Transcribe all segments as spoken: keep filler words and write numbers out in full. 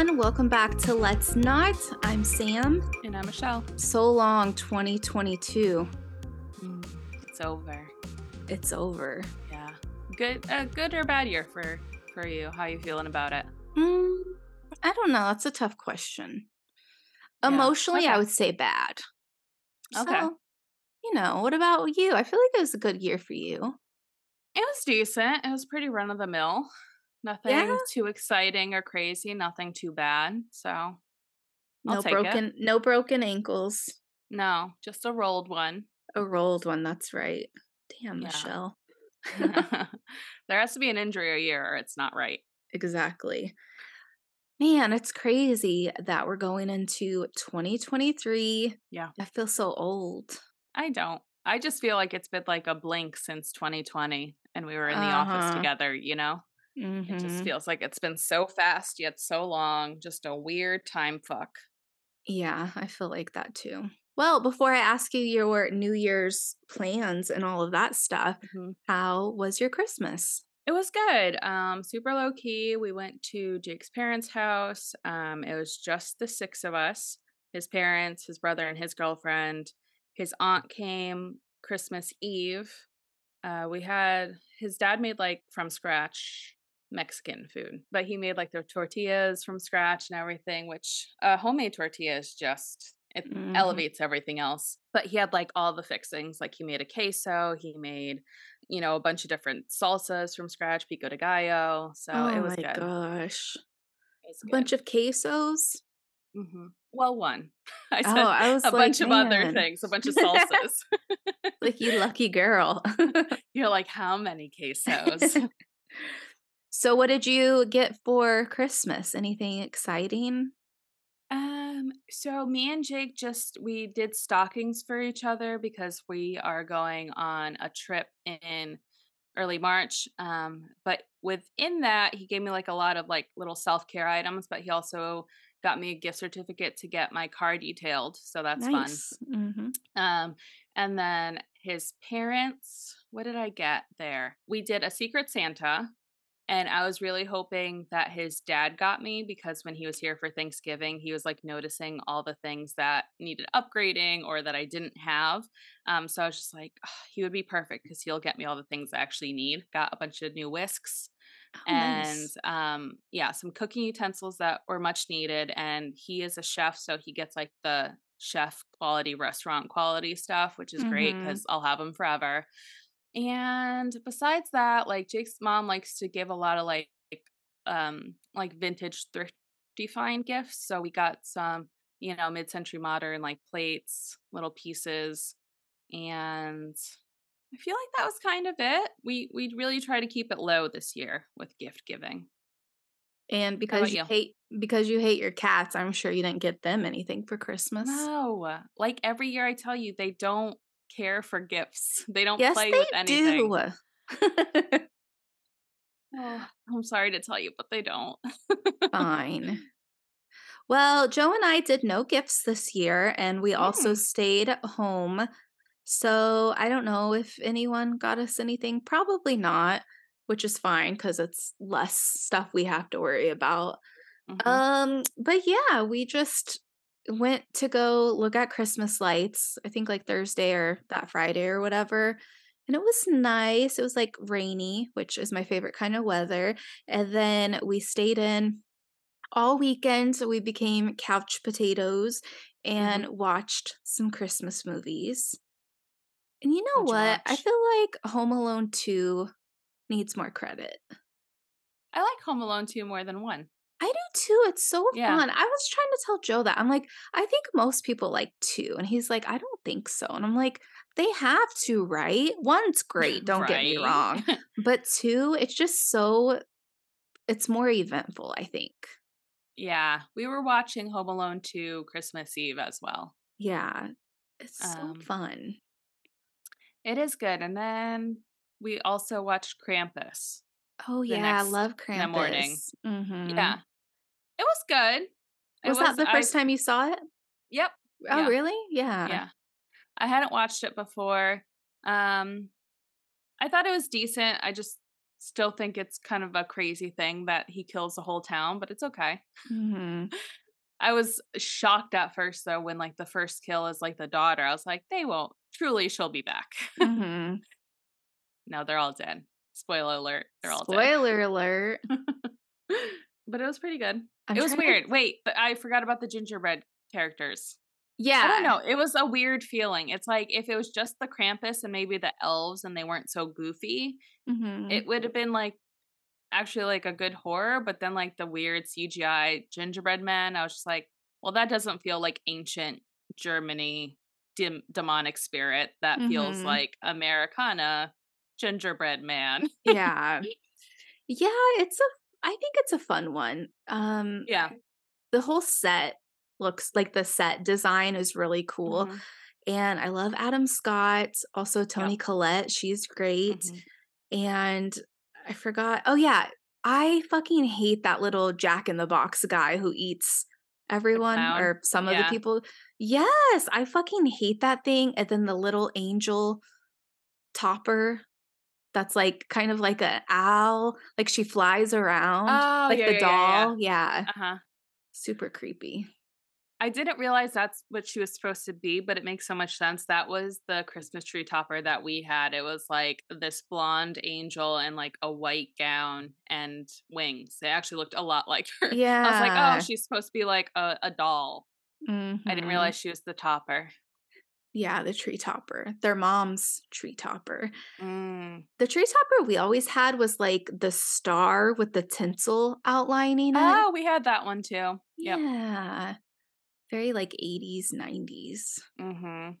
everyone. Welcome back to Let's Not. I'm Sam. And I'm Michelle. So long, twenty twenty-two. Mm, it's over. It's over. Yeah. Good a good or bad year for, for you? How are you feeling about it? Mm, I don't know. That's a tough question. Emotionally, yeah. Okay. I would say bad. Okay. So, you know, what about you? I feel like it was a good year for you. It was decent. It was pretty run-of-the-mill. Nothing yeah. too exciting or crazy. Nothing too bad. So, I'll no take broken, it. No broken ankles. No, just a rolled one. A rolled one. That's right. Damn, yeah. Michelle. There has to be an injury a year or it's not right. Exactly. Man, it's crazy that we're going into twenty twenty-three. Yeah. I feel so old. I don't. I just feel like it's been like a blink since twenty twenty and we were in the uh-huh. office together, you know? Mm-hmm. It just feels like it's been so fast yet so long. Just a weird time fuck. Yeah, I feel like that too. Well, before I ask you your New Year's plans and all of that stuff, mm-hmm. how was your Christmas? It was good. Um, super low key. We went to Jake's parents' house. Um, it was just the six of us, his parents, his brother, and his girlfriend. His aunt came Christmas Eve. Uh, we had his dad made like from scratch Mexican food, but he made like their tortillas from scratch and everything, which uh, homemade tortillas just it mm. elevates everything else. But he had like all the fixings, like he made a queso, he made, you know, a bunch of different salsas from scratch, pico de gallo. So oh it was my good. Gosh, it was a good. Bunch of quesos. Mm-hmm. Well, one. I said oh, I was a like, bunch man. Of other things, a bunch of salsas. Like, you lucky girl. You're like, how many quesos? So what did you get for Christmas? Anything exciting? Um, so me and Jake just, we did stockings for each other because we are going on a trip in early March. Um, but within that, he gave me like a lot of like little self-care items, but he also got me a gift certificate to get my car detailed. So that's nice. Fun. Mm-hmm. Um, and then his parents, what did I get there? We did a Secret Santa. And I was really hoping that his dad got me because when he was here for Thanksgiving, he was like noticing all the things that needed upgrading or that I didn't have. Um, so I was just like, oh, he would be perfect because he'll get me all the things I actually need. Got a bunch of new whisks. Oh, and nice. um yeah some cooking utensils that were much needed, and he is a chef, so he gets like the chef quality, restaurant quality stuff, which is mm-hmm. great because I'll have him forever. And besides that, like Jake's mom likes to give a lot of like um like vintage thrifty find gifts, so we got some, you know, mid-century modern like plates, little pieces, and I feel like that was kind of it. We we really try to keep it low this year with gift giving. And because you, you hate because you hate your cats, I'm sure you didn't get them anything for Christmas. No. Like every year I tell you, they don't care for gifts. They don't yes, play they with anything. Do. Oh, I'm sorry to tell you, but they don't. Fine. Well, Joe and I did no gifts this year, and we also mm. stayed at home. So I don't know if anyone got us anything. Probably not, which is fine because it's less stuff we have to worry about. Mm-hmm. Um, but yeah, we just went to go look at Christmas lights, I think like Thursday or that Friday or whatever. And it was nice. It was like rainy, which is my favorite kind of weather. And then we stayed in all weekend. So we became couch potatoes and mm-hmm. watched some Christmas movies. And you know what? I feel like Home Alone two needs more credit. I like Home Alone two more than one. I do too. It's so yeah. fun. I was trying to tell Joe that. I'm like, I think most people like two. And he's like, I don't think so. And I'm like, they have to, right? One's great. Don't right. get me wrong. But two, it's just so, it's more eventful, I think. Yeah. We were watching Home Alone two Christmas Eve as well. Yeah. It's so um, fun. It is good. And then we also watched Krampus. Oh, yeah. I love Krampus. In the morning. Mm-hmm. Yeah. It was good. Was, was that the first I, time you saw it? Yep. Oh, yeah. Really? Yeah. Yeah. I hadn't watched it before. Um, I thought it was decent. I just still think it's kind of a crazy thing that he kills the whole town, but it's okay. Mm-hmm. I was shocked at first, though, when like the first kill is like the daughter. I was like, they won't. Truly, she'll be back. Mm-hmm. No, they're all dead. Spoiler alert. They're all Spoiler dead. Spoiler alert. But it was pretty good. I'm it was weird. To... Wait, but I forgot about the gingerbread characters. Yeah. I don't know. It was a weird feeling. It's like if it was just the Krampus and maybe the elves and they weren't so goofy, mm-hmm. it would have been like actually like a good horror. But then like the weird C G I gingerbread man, I was just like, well, that doesn't feel like ancient Germany dem- demonic spirit. That mm-hmm. feels like Americana gingerbread man. Yeah. Yeah. It's a I think it's a fun one. Um, yeah. The whole set looks like the set design is really cool. Mm-hmm. And I love Adam Scott. Also, Toni yep. Collette. She's great. Mm-hmm. And I forgot. Oh, yeah. I fucking hate that little Jack in the Box guy who eats everyone or some yeah. of the people. Yes. I fucking hate that thing. And then the little angel topper. That's like kind of like an owl, like she flies around, oh, like yeah, the yeah, doll. Yeah. yeah. Uh huh. Super creepy. I didn't realize that's what she was supposed to be, but it makes so much sense. That was the Christmas tree topper that we had. It was like this blonde angel in like a white gown and wings. It actually looked a lot like her. Yeah. I was like, oh, she's supposed to be like a, a doll. Mm-hmm. I didn't realize she was the topper. Yeah, the tree topper. Their mom's tree topper. Mm. The tree topper we always had was like the star with the tinsel outlining oh, it. Oh, we had that one too. Yep. Yeah. Very like eighties, nineties. Mm-hmm.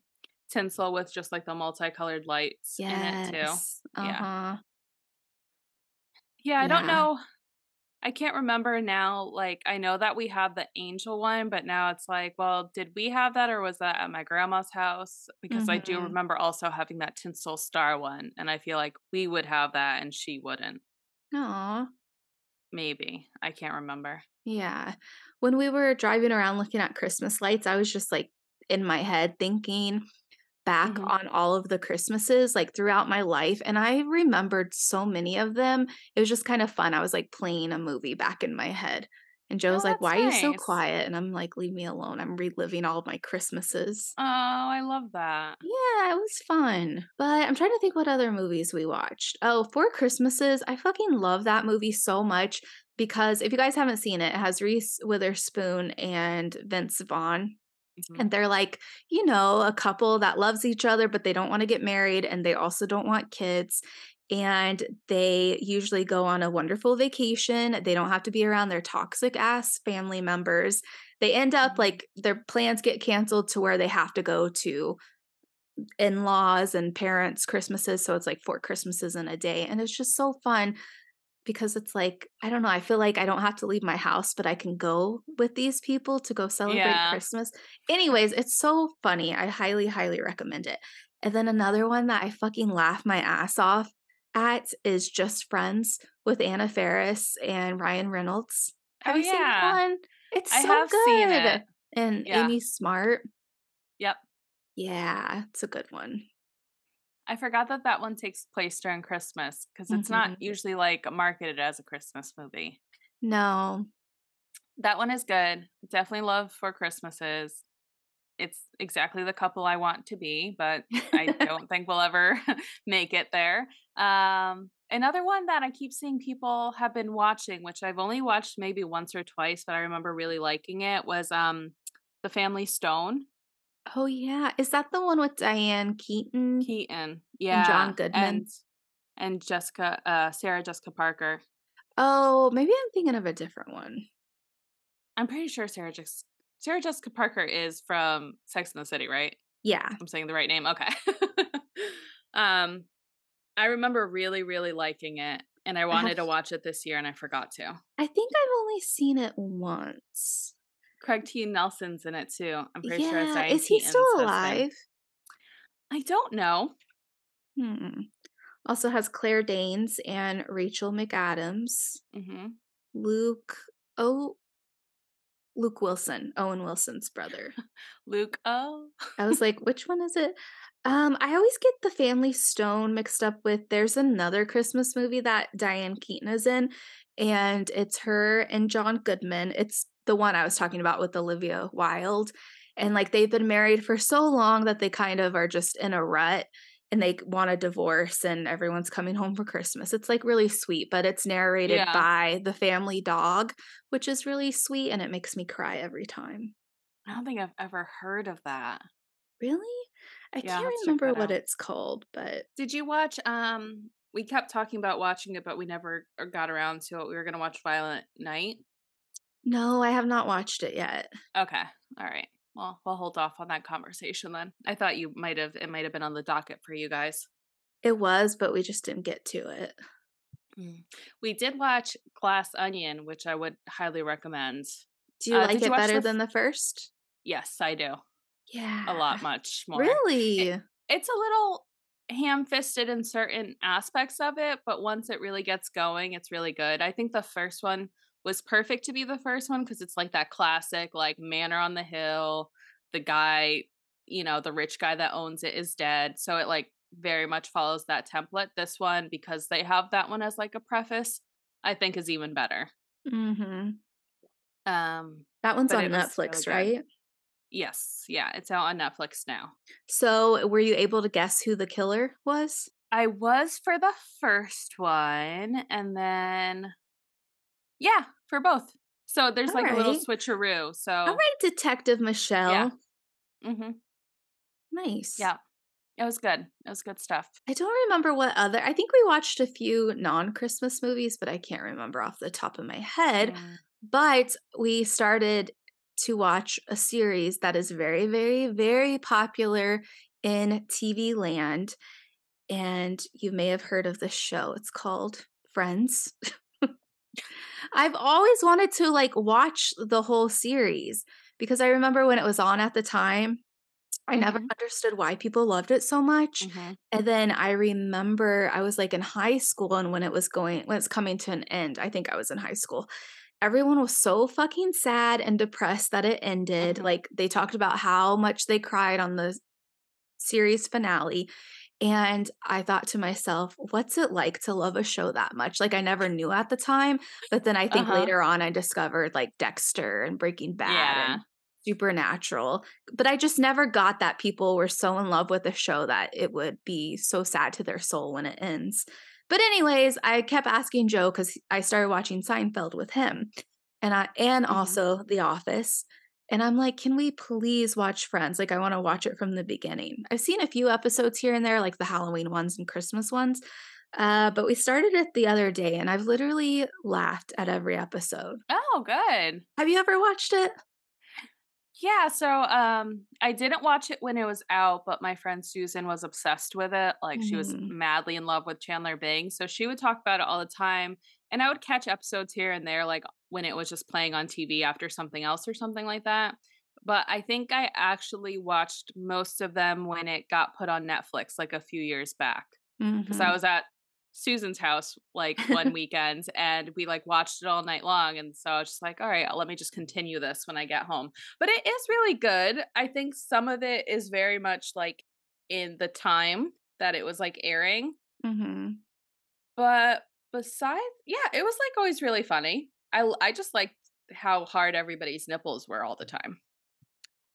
Tinsel with just like the multicolored lights yes. in it too. Uh-huh. Yeah. Yeah, I yeah. don't know. I can't remember now, like, I know that we have the angel one, but now it's like, well, did we have that or was that at my grandma's house? Because mm-hmm. I do remember also having that tinsel star one, and I feel like we would have that and she wouldn't. Aw. Maybe. I can't remember. Yeah. When we were driving around looking at Christmas lights, I was just, like, in my head thinking back mm-hmm. on all of the Christmases, like throughout my life. And I remembered so many of them. It was just kind of fun. I was like playing a movie back in my head. And Joe oh, was like, why nice. Are you so quiet? And I'm like, leave me alone. I'm reliving all of my Christmases. Oh, I love that. Yeah, it was fun. But I'm trying to think what other movies we watched. Oh, Four Christmases. I fucking love that movie so much because if you guys haven't seen it, it has Reese Witherspoon and Vince Vaughn. And they're like, you know, a couple that loves each other, but they don't want to get married and they also don't want kids. And they usually go on a wonderful vacation. They don't have to be around their toxic ass family members. They end up like their plans get canceled to where they have to go to in-laws and parents' Christmases. So it's like four Christmases in a day. And it's just so fun. Because it's like, I don't know, I feel like I don't have to leave my house, but I can go with these people to go celebrate yeah. Christmas. Anyways, it's so funny. I highly, highly recommend it. And then another one that I fucking laugh my ass off at is Just Friends with Anna Faris and Ryan Reynolds. Have oh, you yeah. seen that one? It's I so have good. Seen it. And yeah. Amy Smart. Yep. Yeah, it's a good one. I forgot that that one takes place during Christmas because it's mm-hmm. not usually like marketed as a Christmas movie. No. That one is good. Definitely love Four Christmases. It's exactly the couple I want to be, but I don't think we'll ever make it there. Um, another one that I keep seeing people have been watching, which I've only watched maybe once or twice, but I remember really liking it, was um, The Family Stone. Oh, yeah. Is that the one with Diane Keaton? Keaton, yeah. And John Goodman. And, and Jessica, uh, Sarah Jessica Parker. Oh, maybe I'm thinking of a different one. I'm pretty sure Sarah, Je- Sarah Jessica Parker is from Sex and the City, right? Yeah. I'm saying the right name. Okay. um, I remember really, really liking it, and I wanted I have... to watch it this year, and I forgot to. I think I've only seen it once. Craig T. Nelson's in it too. I'm pretty yeah. sure it's Diane Is he Keaton's still alive? Husband. I don't know. Hmm. Also has Claire Danes and Rachel McAdams. Mm-hmm. Luke O. Luke Wilson, Owen Wilson's brother. Luke O. I was like, which one is it? Um, I always get The Family Stone mixed up with, there's another Christmas movie that Diane Keaton is in, and it's her and John Goodman. It's the one I was talking about with Olivia Wilde. And like, they've been married for so long that they kind of are just in a rut and they want a divorce and everyone's coming home for Christmas. It's like really sweet, but it's narrated yeah. by the family dog, which is really sweet. And it makes me cry every time. I don't think I've ever heard of that. Really? I yeah, can't remember what out. It's called, but did you watch, um, we kept talking about watching it, but we never got around to it. We were going to watch Violent Night. No, I have not watched it yet. Okay. All right. Well, we'll hold off on that conversation then. I thought you might have, it might have been on the docket for you guys. It was, but we just didn't get to it. Mm. We did watch Glass Onion, which I would highly recommend. Do you uh, like it you better the... than the first? Yes, I do. Yeah. A lot much more. Really? It, it's a little ham-fisted in certain aspects of it, but once it really gets going, it's really good. I think the first one was perfect to be the first one because it's like that classic, like Manor on the Hill, the guy, you know, the rich guy that owns it is dead. So it like very much follows that template. This one, because they have that one as like a preface, I think is even better. Mm-hmm. Um, that one's on Netflix, right? Yes. Yeah. It's out on Netflix now. So were you able to guess who the killer was? I was for the first one. And then... yeah, for both. So there's all like right. a little switcheroo. So all right, Detective Michelle. Yeah. Mm-hmm. Nice. Yeah. It was good. It was good stuff. I don't remember what other, I think we watched a few non-Christmas movies, but I can't remember off the top of my head. Yeah. But we started to watch a series that is very, very, very popular in T V land. And you may have heard of this show. It's called Friends. I've always wanted to like watch the whole series because I remember when it was on at the time, I mm-hmm. never understood why people loved it so much. Mm-hmm. And then I remember I was like in high school, and when it was going, when it's coming to an end, I think I was in high school. Everyone was so fucking sad and depressed that it ended. Mm-hmm. Like they talked about how much they cried on the series finale. And I thought to myself, what's it like to love a show that much? Like I never knew at the time, but then I think uh-huh. later on I discovered like Dexter and Breaking Bad yeah. and Supernatural. But I just never got that people were so in love with a show that it would be so sad to their soul when it ends. But anyways, I kept asking Joe because I started watching Seinfeld with him and I, and mm-hmm. also The Office. And I'm like, can we please watch Friends? Like, I want to watch it from the beginning. I've seen a few episodes here and there, like the Halloween ones and Christmas ones. Uh, but we started it the other day, and I've literally laughed at every episode. Oh, good. Have you ever watched it? Yeah. So um, I didn't watch it when it was out, but my friend Susan was obsessed with it. Like, mm-hmm. she was madly in love with Chandler Bing. So she would talk about it all the time. And I would catch episodes here and there, like when it was just playing on T V after something else or something like that. But I think I actually watched most of them when it got put on Netflix, like a few years back. Mm-hmm. Cause I was at Susan's house like one weekend and we like watched it all night long. And so I was just like, all right, let me just continue this when I get home. But it is really good. I think some of it is very much like in the time that it was like airing. Mm-hmm. But besides, yeah, it was like always really funny. I, I just liked how hard everybody's nipples were all the time.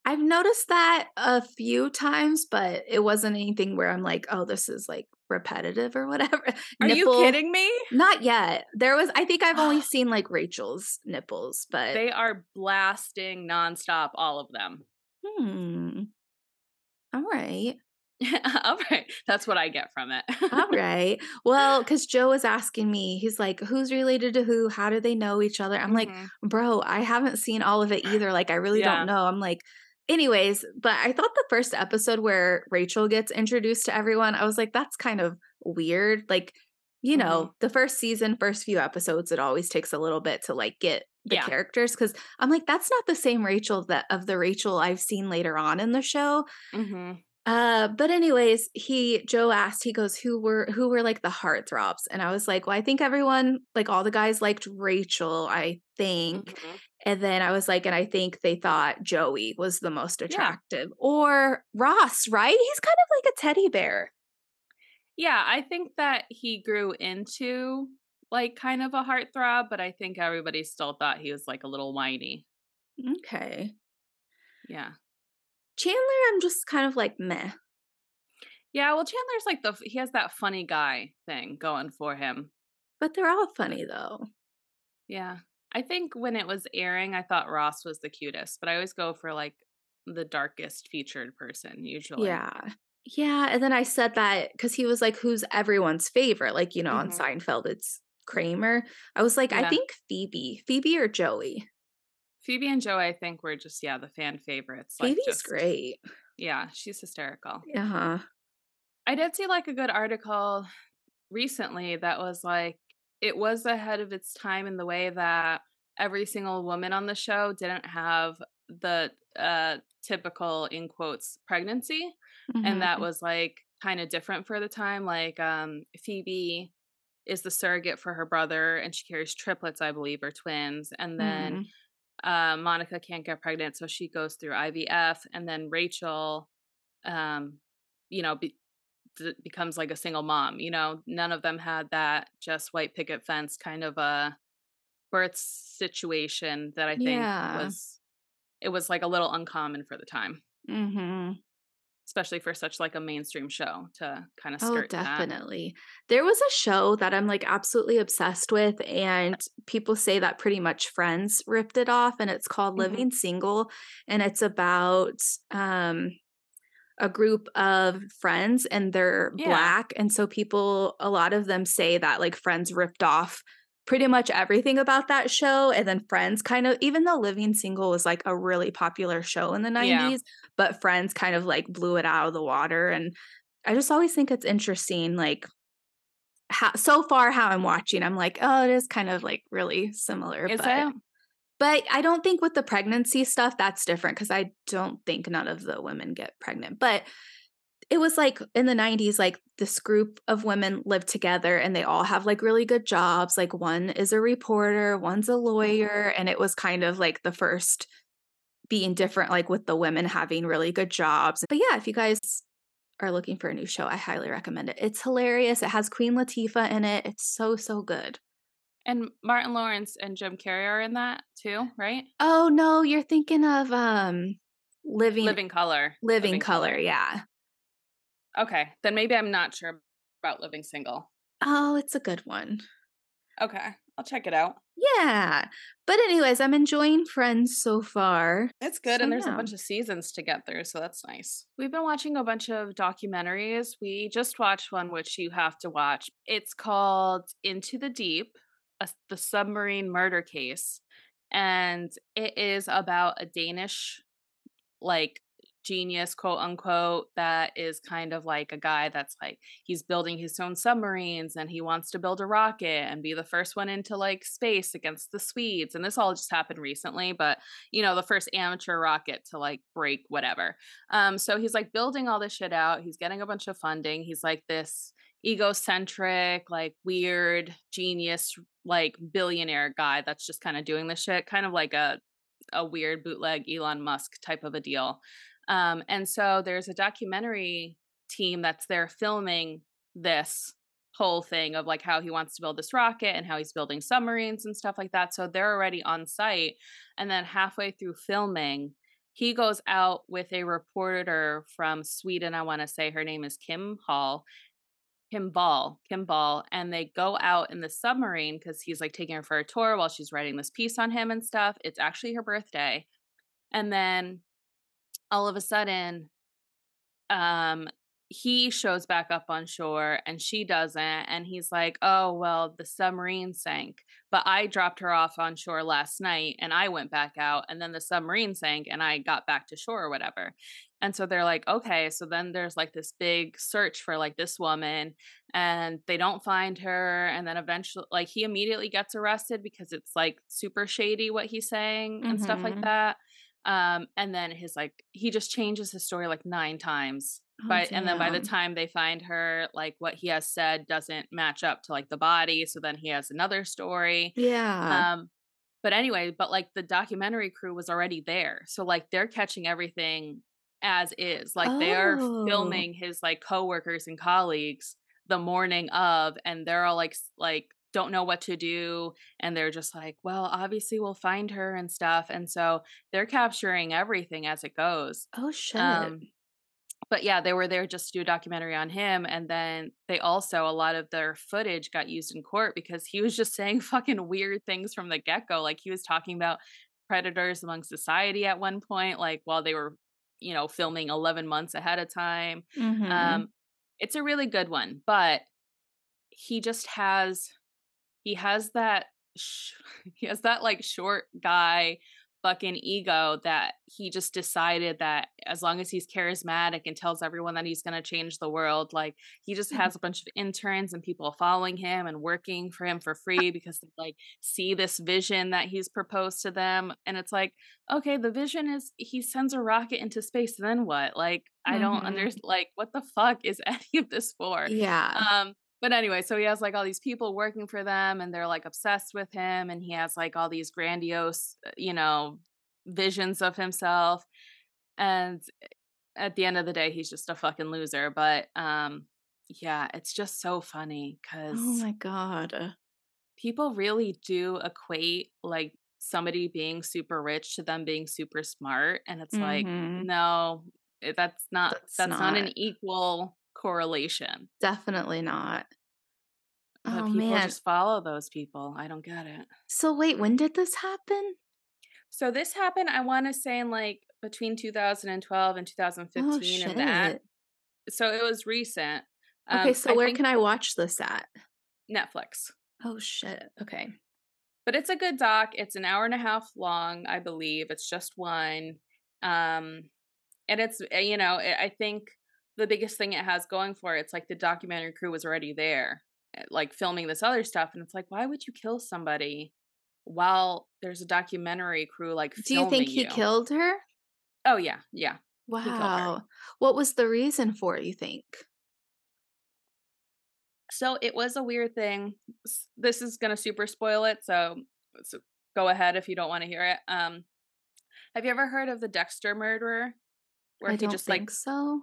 I've noticed that a few times, but it wasn't anything where I'm like, oh, this is like repetitive or whatever. Are Nipple, you kidding me? Not yet. There was, I think I've only seen like Rachel's nipples, but. They are blasting nonstop, all of them. Hmm. All right. All right. That's what I get from it. All right. Well, because Joe was asking me, he's like, who's related to who? How do they know each other? I'm mm-hmm. like, bro, I haven't seen all of it either. Like, I really yeah. don't know. I'm like, anyways, but I thought the first episode where Rachel gets introduced to everyone, I was like, that's kind of weird. Like, you mm-hmm. know, the first season, first few episodes, it always takes a little bit to like get the yeah. characters, because I'm like, that's not the same Rachel that of the Rachel I've seen later on in the show. Mm-hmm. Uh, but anyways, he, Joe asked, he goes, who were, who were like the heartthrobs? And I was like, well, I think everyone, like all the guys liked Rachel, I think. Mm-hmm. And then I was like, and I think they thought Joey was the most attractive yeah. or Ross, right? He's kind of like a teddy bear. Yeah, I think that he grew into like kind of a heartthrob, but I think everybody still thought he was like a little whiny. Okay. Yeah. Chandler, I'm just kind of like meh. Yeah, well, Chandler's like the, he has that funny guy thing going for him. But they're all funny though. Yeah. I think when it was airing, I thought Ross was the cutest, but I always go for like the darkest featured person usually. Yeah. Yeah. And then I said that because he was like, who's everyone's favorite? Like, you know, mm-hmm. on Seinfeld, it's Kramer. I was like, yeah. I think Phoebe, Phoebe or Joey. Phoebe and Joey, I think, were just, yeah, the fan favorites. Phoebe's like just, great. Yeah. She's hysterical. Yeah. Uh-huh. I did see like a good article recently that was like, it was ahead of its time in the way that every single woman on the show didn't have the uh, typical, in quotes, pregnancy. Mm-hmm. And that was like kind of different for the time. Like um, Phoebe is the surrogate for her brother and she carries triplets, I believe, or twins. And then mm-hmm. uh, Monica can't get pregnant. So she goes through I V F. And then Rachel, um, you know, be- becomes like a single mom, you know. None of them had that just white picket fence kind of a birth situation that I think yeah. was, it was like a little uncommon for the time. Mm-hmm. Especially for such like a mainstream show to kind of skirt that. Oh, definitely. That. There was a show that I'm like absolutely obsessed with, and people say that pretty much Friends ripped it off, and it's called mm-hmm. Living Single, and it's about um a group of friends, and they're yeah. Black. And so people, a lot of them say that like Friends ripped off pretty much everything about that show. And then Friends kind of, even though Living Single was like a really popular show in the nineties, yeah. but Friends kind of like blew it out of the water. And I just always think it's interesting, like how, so far how I'm watching, I'm like, oh, it is kind of like really similar. Is but- it? But I don't think with the pregnancy stuff, that's different because I don't think none of the women get pregnant. But it was like in the nineties, like this group of women live together and they all have like really good jobs. Like one is a reporter, one's a lawyer. And it was kind of like the first being different, like with the women having really good jobs. But yeah, if you guys are looking for a new show, I highly recommend it. It's hilarious. It has Queen Latifah in it. It's so, so good. And Martin Lawrence and Jim Carrey are in that too, right? Oh, no, you're thinking of um, Living Living Color. Living, Living Color, Color, yeah. Okay, then maybe I'm not sure about Living Single. Oh, it's a good one. Okay, I'll check it out. Yeah, but anyways, I'm enjoying Friends so far. It's good, so and there's yeah. a bunch of seasons to get through, so that's nice. We've been watching a bunch of documentaries. We just watched one, which you have to watch. It's called Into the Deep. A, the submarine murder case, and it is about a Danish like genius, quote unquote, that is kind of like a guy that's like he's building his own submarines and he wants to build a rocket and be the first one into like space against the Swedes, and this all just happened recently, but you know, the first amateur rocket to like break whatever. Um so he's like building all this shit out, he's getting a bunch of funding, he's like this egocentric, like weird genius, like billionaire guy that's just kind of doing this shit, kind of like a a weird bootleg Elon Musk type of a deal. Um, and so there's a documentary team that's there filming this whole thing of like how he wants to build this rocket and how he's building submarines and stuff like that. So they're already on site. And then halfway through filming, he goes out with a reporter from Sweden, I want to say her name is Kim Hall. Kim Ball, Kim Ball, and they go out in the submarine because he's like taking her for a tour while she's writing this piece on him and stuff. It's actually her birthday. And then all of a sudden, um, he shows back up on shore and she doesn't. And he's like, oh, well, the submarine sank, but I dropped her off on shore last night and I went back out and then the submarine sank and I got back to shore or whatever. And so they're like, okay, so then there's like this big search for like this woman and they don't find her. And then eventually like he immediately gets arrested because it's like super shady what he's saying and mm-hmm. stuff like that. Um, and then his like, he just changes his story like nine times. Oh, but damn. And then by the time they find her, like what he has said doesn't match up to like the body. So then he has another story. Yeah. Um, but anyway, but like the documentary crew was already there. So like they're catching everything as is. Like oh. they are filming his like coworkers and colleagues the morning of, and they're all like, like don't know what to do. And they're just like, well, obviously we'll find her and stuff. And so they're capturing everything as it goes. Oh, shit. Um, but yeah, they were there just to do a documentary on him. And then they also, a lot of their footage got used in court because he was just saying fucking weird things from the get-go. Like he was talking about predators among society at one point, like while they were, you know, filming eleven months ahead of time. Mm-hmm. Um, it's a really good one, but he just has, he has that, sh- he has that like short guy fucking ego that he just decided that as long as he's charismatic and tells everyone that he's going to change the world, like he just has a bunch of interns and people following him and working for him for free because they like see this vision that he's proposed to them. And it's like, okay, the vision is he sends a rocket into space, then what? Like, mm-hmm. I don't understand, like, what the fuck is any of this for? Yeah. Um, But anyway, so he has like all these people working for them and they're like obsessed with him, and he has like all these grandiose, you know, visions of himself. And at the end of the day, he's just a fucking loser. But um, yeah, it's just so funny because oh my God, people really do equate like somebody being super rich to them being super smart. And it's mm-hmm. like, no, that's not, that's, that's not. not an equal correlation. Definitely not. But oh, people man. just follow those people. I don't get it. So wait, when did this happen? So this happened, I want to say in like between two thousand twelve and two thousand fifteen oh, shit. and that. So it was recent. Um, okay, so I where can I watch this at? Netflix. Oh shit. Okay. But it's a good doc. It's an hour and a half long, I believe. It's just one. Um, and it's, you know, I think the biggest thing it has going for it, it's like the documentary crew was already there, like filming this other stuff. And it's like, why would you kill somebody while there's a documentary crew like filming? Do you think he you? killed her? Oh, yeah. Yeah. Wow. What was the reason for it, you think? So it was a weird thing. This is going to super spoil it. So, so go ahead if you don't want to hear it. Um, have you ever heard of the Dexter murderer? Where I don't just, think like, so.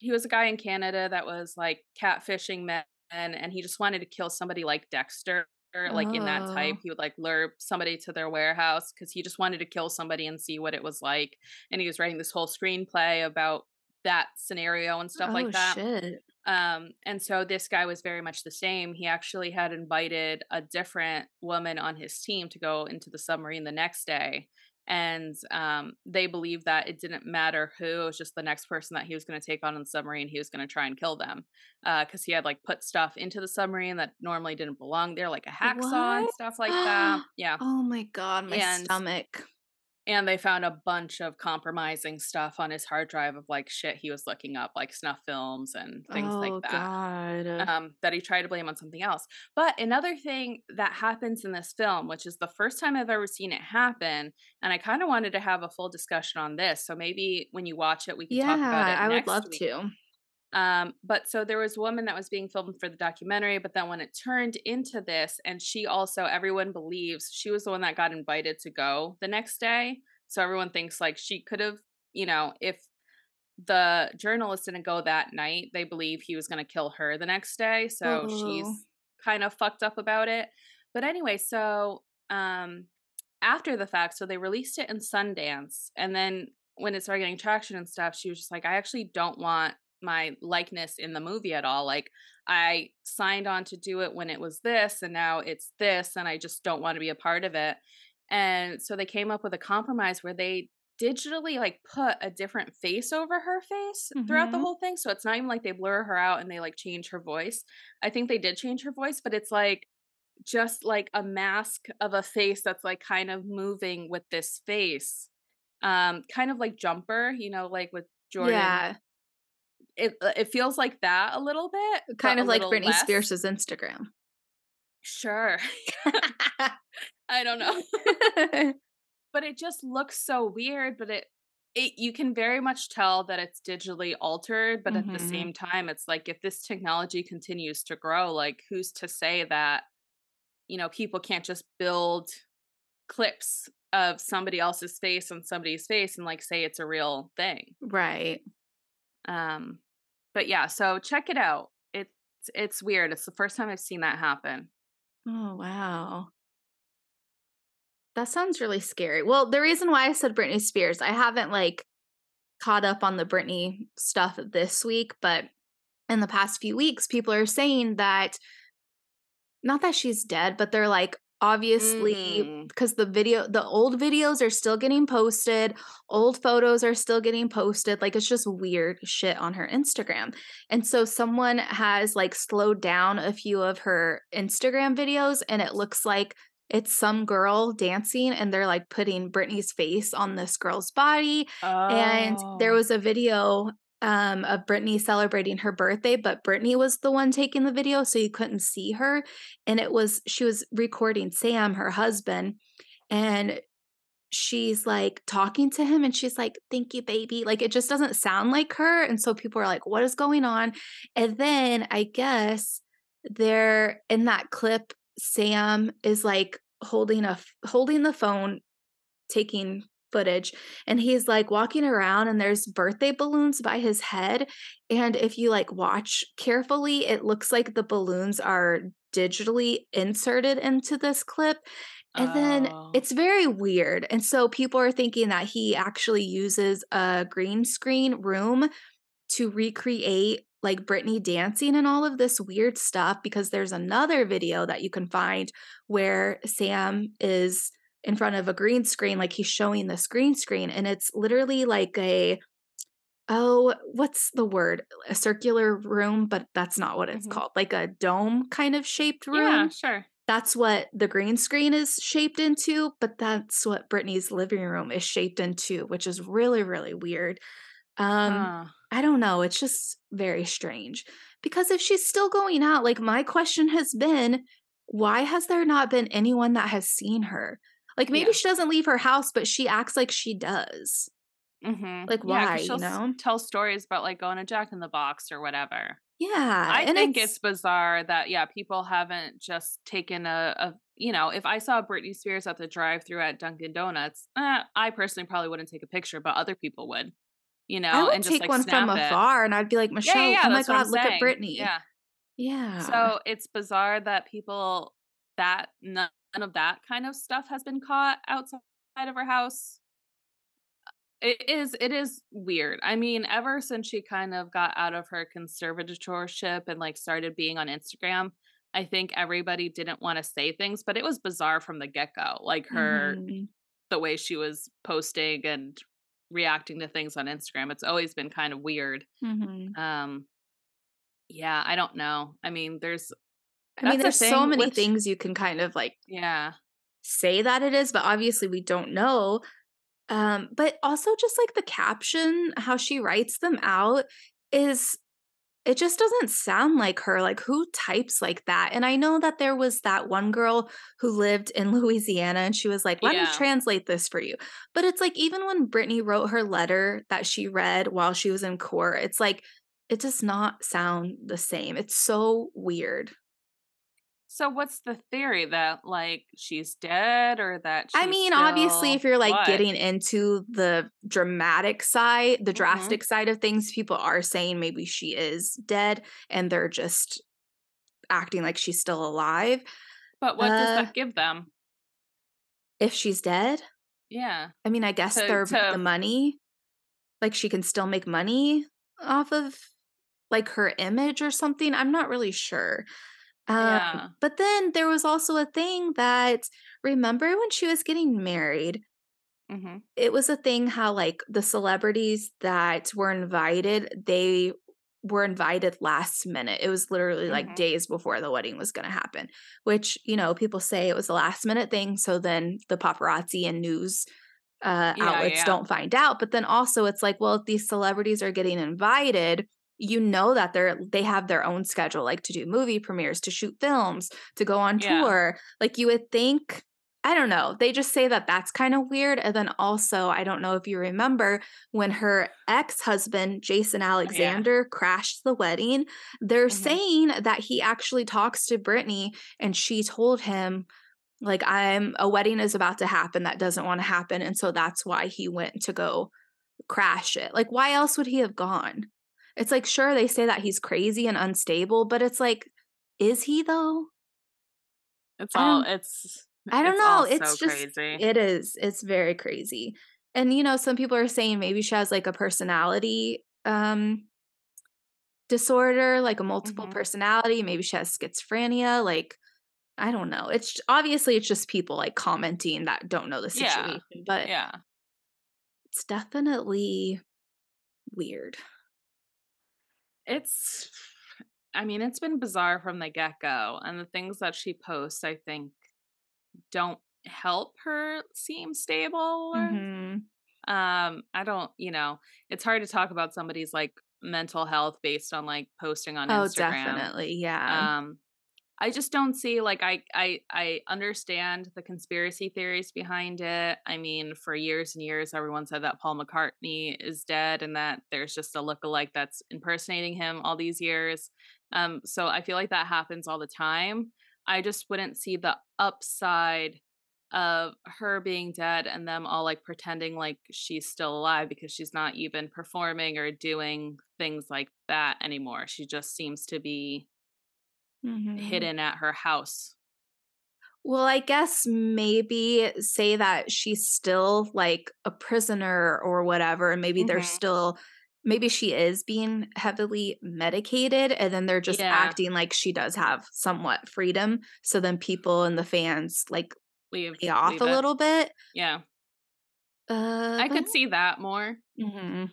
He was a guy in Canada that was like catfishing men, and he just wanted to kill somebody like Dexter, like oh. in that type. He would like lure somebody to their warehouse because he just wanted to kill somebody and see what it was like. And he was writing this whole screenplay about that scenario and stuff oh, like that. Shit. Um, and so this guy was very much the same. He actually had invited a different woman on his team to go into the submarine the next day. And um, they believed that it didn't matter who, it was just the next person that he was going to take on in the submarine, he was going to try and kill them. Because uh, he had like put stuff into the submarine that normally didn't belong there, like a hacksaw what? and stuff like that. Yeah. Oh my God, my and, stomach. And they found a bunch of compromising stuff on his hard drive of like shit he was looking up, like snuff films and things oh, like that. God. Um, that he tried to blame on something else. But another thing that happens in this film, which is the first time I've ever seen it happen, and I kind of wanted to have a full discussion on this, so maybe when you watch it, we can yeah, talk about it next I would love week. to. Um, but so there was a woman that was being filmed for the documentary, but then when it turned into this, and she also, everyone believes she was the one that got invited to go the next day. So everyone thinks like she could have, you know, if the journalist didn't go that night, they believe he was going to kill her the next day. So oh. she's kind of fucked up about it. But anyway, so, um, after the fact, so they released it in Sundance, and then when it started getting traction and stuff, she was just like, I actually don't want my likeness in the movie at all. Like I signed on to do it when it was this, and now it's this, and I just don't want to be a part of it. And so they came up with a compromise where they digitally like put a different face over her face mm-hmm. throughout the whole thing. So it's not even like they blur her out and they like change her voice. I think they did change her voice, but it's like just like a mask of a face that's like kind of moving with this face. Um, kind of like Jumper, you know, like with Jordan. Yeah. It it feels like that a little bit. Kind of like Britney less. Spears' Instagram. Sure. I don't know. But it just looks so weird, but it, it you can very much tell that it's digitally altered, but mm-hmm. at the same time, it's like if this technology continues to grow, like who's to say that, you know, people can't just build clips of somebody else's face on somebody's face and like say it's a real thing. Right. Um, but yeah, so check it out. It's it's weird. It's the first time I've seen that happen. Oh, wow. That sounds really scary. Well, the reason why I said Britney Spears, I haven't like caught up on the Britney stuff this week, but in the past few weeks, people are saying that, not that she's dead, but they're like, obviously, because mm. the video, the old videos are still getting posted. Old photos are still getting posted. Like, it's just weird shit on her Instagram. And so someone has like slowed down a few of her Instagram videos, and it looks like it's some girl dancing, and they're like putting Britney's face on this girl's body. Oh. And there was a video um, of Britney celebrating her birthday, but Britney was the one taking the video, so you couldn't see her. And it was, she was recording Sam, her husband, and she's like talking to him, and she's like, "Thank you, baby." Like, it just doesn't sound like her. And so people are like, what is going on? And then I guess they're in that clip, Sam is like holding a holding the phone, taking footage, and he's like walking around, and there's birthday balloons by his head. And if you like watch carefully, it looks like the balloons are digitally inserted into this clip. And oh. then it's very weird. And so people are thinking that he actually uses a green screen room to recreate like Britney dancing and all of this weird stuff, because there's another video that you can find where Sam is in front of a green screen, like he's showing this green screen, and it's literally like a, oh, what's the word? A circular room, but that's not what it's mm-hmm. called. Like a dome kind of shaped room. Yeah, sure. That's what the green screen is shaped into, but that's what Britney's living room is shaped into, which is really, really weird. Um, uh. I don't know. It's just very strange, because if she's still going out, like my question has been, why has there not been anyone that has seen her? Like maybe yeah. she doesn't leave her house, but she acts like she does. Mm-hmm. Like why? Yeah, she'll you know, s- tell stories about like going to Jack in the Box or whatever. Yeah, I think it's, it's bizarre that yeah, people haven't just taken a, a you know, if I saw Britney Spears at the drive-thru at Dunkin' Donuts, eh, I personally probably wouldn't take a picture, but other people would. You know, I would and just take like, one from it. afar, and I'd be like, Michelle, yeah, yeah, oh my God, look saying. at Britney. Yeah. Yeah. So it's bizarre that people, that none of that kind of stuff has been caught outside of her house. It is, it is weird. I mean, ever since she kind of got out of her conservatorship and like started being on Instagram, I think everybody didn't want to say things, but it was bizarre from the get-go. Like her, mm. the way she was posting and reacting to things on Instagram, it's always been kind of weird. Mm-hmm. Um, yeah, I don't know. I mean, there's, I mean, there's so many which, things you can kind of like, yeah, say that it is, but obviously we don't know. Um, but also just like the caption, how she writes them out is, it just doesn't sound like her. Like, who types like that? And I know that there was that one girl who lived in Louisiana, and she was like, let yeah. me translate this for you. But it's like, even when Britney wrote her letter that she read while she was in court, it's like, it does not sound the same. It's so weird. So what's the theory that like she's dead or that she's I mean, still... obviously, if you're like what? getting into the dramatic side, the drastic mm-hmm. side of things, people are saying maybe she is dead and they're just acting like she's still alive. But what uh, does that give them? If she's dead? Yeah. I mean, I guess to, they're to... the money. Like she can still make money off of like her image or something. I'm not really sure. Um, yeah. But then there was also a thing that, remember when she was getting married, mm-hmm. it was a thing how like the celebrities that were invited, they were invited last minute. It was literally mm-hmm. like days before the wedding was going to happen, which, you know, people say it was a last minute thing. So then the paparazzi and news uh, yeah, outlets yeah. don't find out. But then also it's like, well, if these celebrities are getting invited, you know that they're they have their own schedule, like to do movie premieres, to shoot films, to go on yeah. tour. Like you would think, I don't know. They just say that that's kind of weird. And then also, I don't know if you remember when her ex-husband, Jason Alexander, yeah. crashed the wedding. They're mm-hmm. saying that he actually talks to Britney and she told him, Like I'm a wedding is about to happen that doesn't want to happen. And so that's why he went to go crash it. Like, why else would he have gone? It's like, sure, they say that he's crazy and unstable, but it's like, is he though? It's all, it's, I don't know. It's just, crazy. It is. It's very crazy. And, you know, some people are saying maybe she has like a personality um, disorder, like a multiple mm-hmm. personality. Maybe she has schizophrenia. Like, I don't know. It's obviously it's just people like commenting that don't know the situation, yeah. but yeah, it's definitely weird. It's, I mean, it's been bizarre from the get-go, and the things that she posts, I think, don't help her seem stable. Mm-hmm. Um, I don't, you know, it's hard to talk about somebody's like mental health based on like posting on oh, Instagram. Oh, definitely, yeah. Um, I just don't see, like, I, I, I understand the conspiracy theories behind it. I mean, for years and years, everyone said that Paul McCartney is dead and that there's just a lookalike that's impersonating him all these years. Um, so I feel like that happens all the time. I just wouldn't see the upside of her being dead and them all like pretending like she's still alive, because she's not even performing or doing things like that anymore. She just seems to be Mm-hmm. hidden at her house. Well, I guess maybe say that she's still like a prisoner or whatever, and maybe mm-hmm. they're still, maybe she is being heavily medicated, and then they're just yeah. acting like she does have somewhat freedom. So then people and the fans like leave, lay off leave a it. little bit. Yeah, uh, I could see that more. Mm-hmm.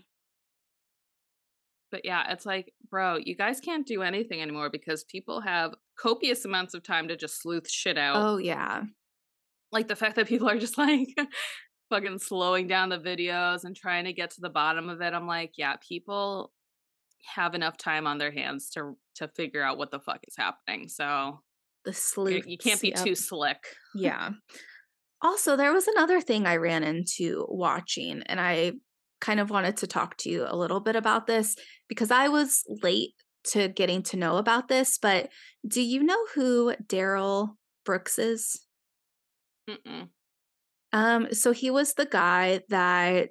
But yeah, it's like, bro, you guys can't do anything anymore because people have copious amounts of time to just sleuth shit out. Oh, yeah. Like the fact that people are just like fucking slowing down the videos and trying to get to the bottom of it. I'm like, yeah, people have enough time on their hands to to figure out what the fuck is happening. So the sleuth, you can't be yep. too slick. Yeah. Also, there was another thing I ran into watching, and I kind of wanted to talk to you a little bit about this because I was late to getting to know about this. But do you know who Daryl Brooks is? Mm-mm. Um, so he was the guy that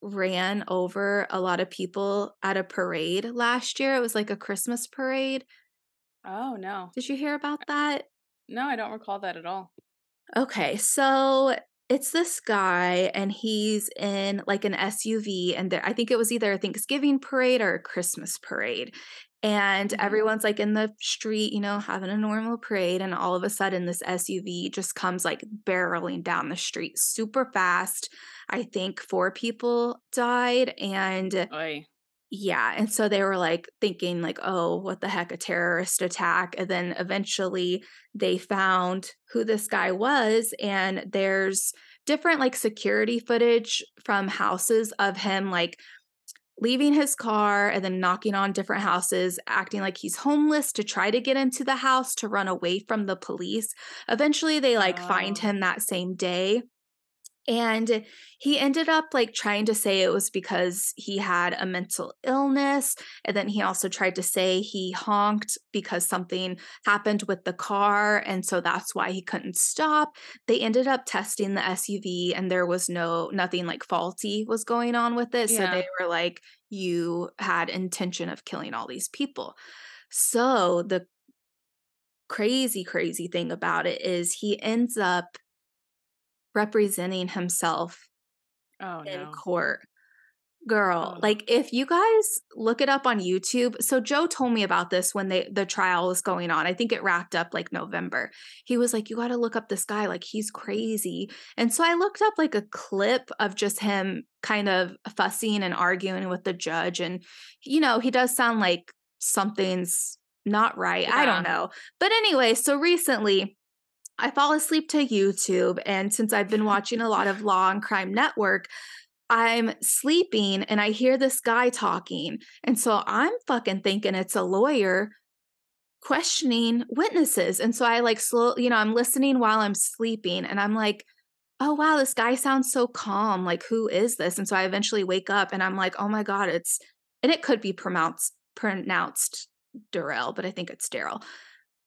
ran over a lot of people at a parade last year. It was like a Christmas parade. Oh no! Did you hear about that? No, I don't recall that at all. Okay, so it's this guy, and he's in like an S U V, and there, I think it was either a Thanksgiving parade or a Christmas parade, and mm-hmm. everyone's like in the street, you know, having a normal parade, and all of a sudden this S U V just comes like barreling down the street super fast. I think four people died, and Oy. yeah, and so they were like thinking like, oh, what the heck, a terrorist attack. And then eventually they found who this guy was, and there's different like security footage from houses of him like leaving his car and then knocking on different houses, acting like he's homeless to try to get into the house to run away from the police. Eventually they like oh. find him that same day. And he ended up like trying to say it was because he had a mental illness. And then he also tried to say he honked because something happened with the car, and so that's why he couldn't stop. They ended up testing the S U V, and there was no, nothing like faulty was going on with it. Yeah. So they were like, you had intention of killing all these people. So the crazy, crazy thing about it is he ends up representing himself oh, in no. court. Girl, oh. like if you guys look it up on YouTube. So Joe told me about this when they the trial was going on. I think it wrapped up like November. He was like, you got to look up this guy, like he's crazy. And so I looked up like a clip of just him kind of fussing and arguing with the judge. And, you know, he does sound like something's not right. Yeah. I don't know. But anyway, so recently I fall asleep to YouTube, and since I've been watching a lot of Law and Crime Network, I'm sleeping and I hear this guy talking. And so I'm fucking thinking it's a lawyer questioning witnesses. And so I like slow, you know, I'm listening while I'm sleeping, and I'm like, oh, wow, this guy sounds so calm. Like, who is this? And so I eventually wake up and I'm like, oh my God, it's, and it could be pronounced, pronounced Darrell, but I think it's Daryl.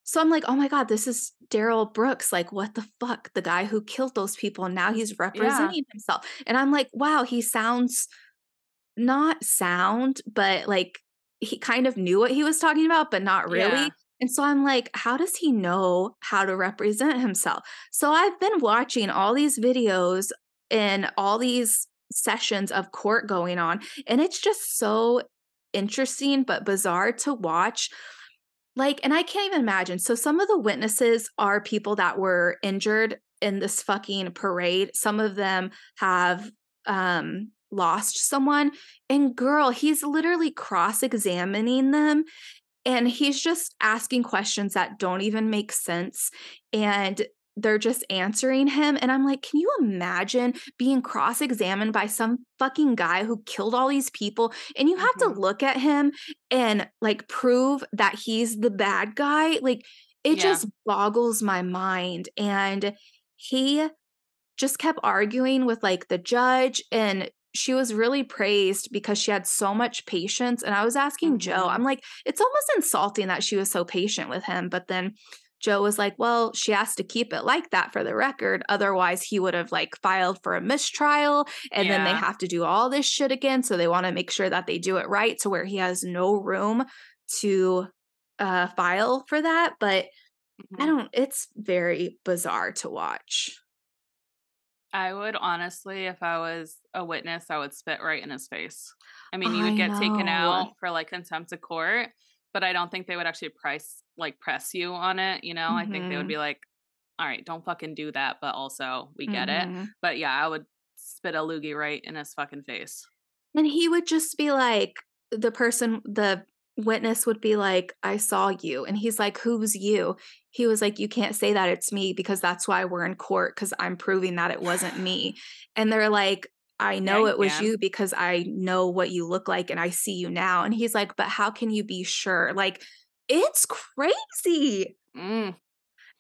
So I'm like, oh my God, this is Daryl Brooks. Like, what the fuck? The guy who killed those people. And now he's representing yeah. himself. And I'm like, wow, he sounds not sound, but like he kind of knew what he was talking about, but not really. Yeah. And so I'm like, how does he know how to represent himself? So I've been watching all these videos and all these sessions of court going on. And it's just so interesting, but bizarre to watch. Like, and I can't even imagine. So some of the witnesses are people that were injured in this fucking parade. Some of them have um, lost someone. And girl, he's literally cross-examining them. And he's just asking questions that don't even make sense. And they're just answering him. And I'm like, can you imagine being cross-examined by some fucking guy who killed all these people? And you have mm-hmm. to look at him and like prove that he's the bad guy. Like it yeah. just boggles my mind. And he just kept arguing with like the judge, and she was really praised because she had so much patience. And I was asking mm-hmm. Joe, I'm like, it's almost insulting that she was so patient with him. But then Joe was like, well, she has to keep it like that for the record. Otherwise, he would have like filed for a mistrial and yeah. then they have to do all this shit again. So they want to make sure that they do it right to where he has no room to uh, file for that. But mm-hmm. I don't, it's very bizarre to watch. I would honestly, if I was a witness, I would spit right in his face. I mean, you would get know. taken out for like contempt of court, but I don't think they would actually price like press you on it. You know, mm-hmm. I think they would be like, all right, don't fucking do that. But also we get mm-hmm. it. But yeah, I would spit a loogie right in his fucking face. And he would just be like, the person, the witness would be like, I saw you. And he's like, who's you? He was like, you can't say that it's me because that's why we're in court, because I'm proving that it wasn't me. And they're like, I know yeah, it was yeah. you because I know what you look like and I see you now. And he's like, but how can you be sure? Like, it's crazy. Mm.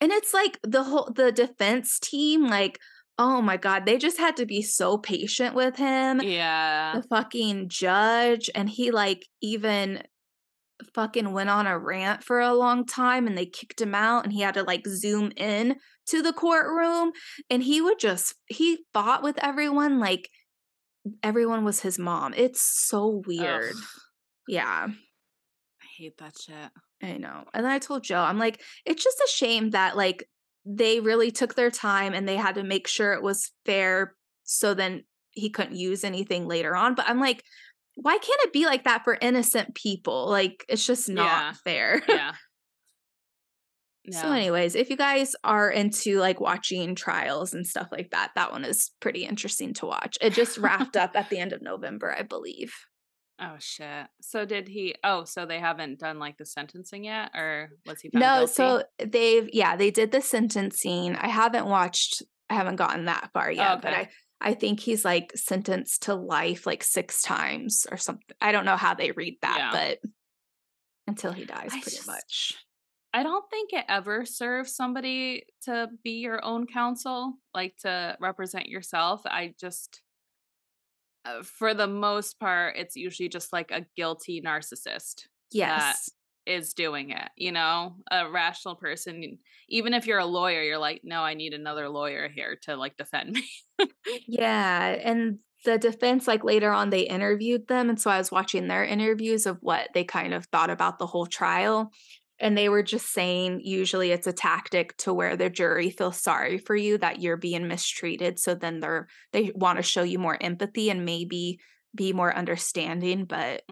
And it's like the whole, the defense team, like, oh my God, they just had to be so patient with him. Yeah. The fucking judge. And he like even fucking went on a rant for a long time and they kicked him out and he had to like zoom in to the courtroom. And he would just, he fought with everyone. Like everyone was his mom. It's so weird. Ugh. Yeah. Hate that shit. I know. And then I told Joe, I'm like, it's just a shame that like they really took their time and they had to make sure it was fair so then he couldn't use anything later on. But I'm like, why can't it be like that for innocent people? Like, it's just not yeah. fair. Yeah. No. So anyways, if you guys are into like watching trials and stuff like that, that one is pretty interesting to watch. It just wrapped up at the end of November, I believe. Oh shit. So did he, oh, so they haven't done like the sentencing yet, or was he found No, guilty? So they've, yeah, they did the sentencing. I haven't watched, I haven't gotten that far yet, oh, okay. but I, I think he's like sentenced to life like six times or something. I don't know how they read that, yeah. but until he dies I pretty just, much. I don't think it ever serves somebody to be your own counsel, like to represent yourself. I just... For the most part, it's usually just like a guilty narcissist yes. that is doing it. You know, a rational person, even if you're a lawyer, you're like, no, I need another lawyer here to like defend me. yeah. And the defense, like later on, they interviewed them. And so I was watching their interviews of what they kind of thought about the whole trial. And they were just saying, usually it's a tactic to where the jury feels sorry for you that you're being mistreated. So then they're, they want to show you more empathy and maybe be more understanding. But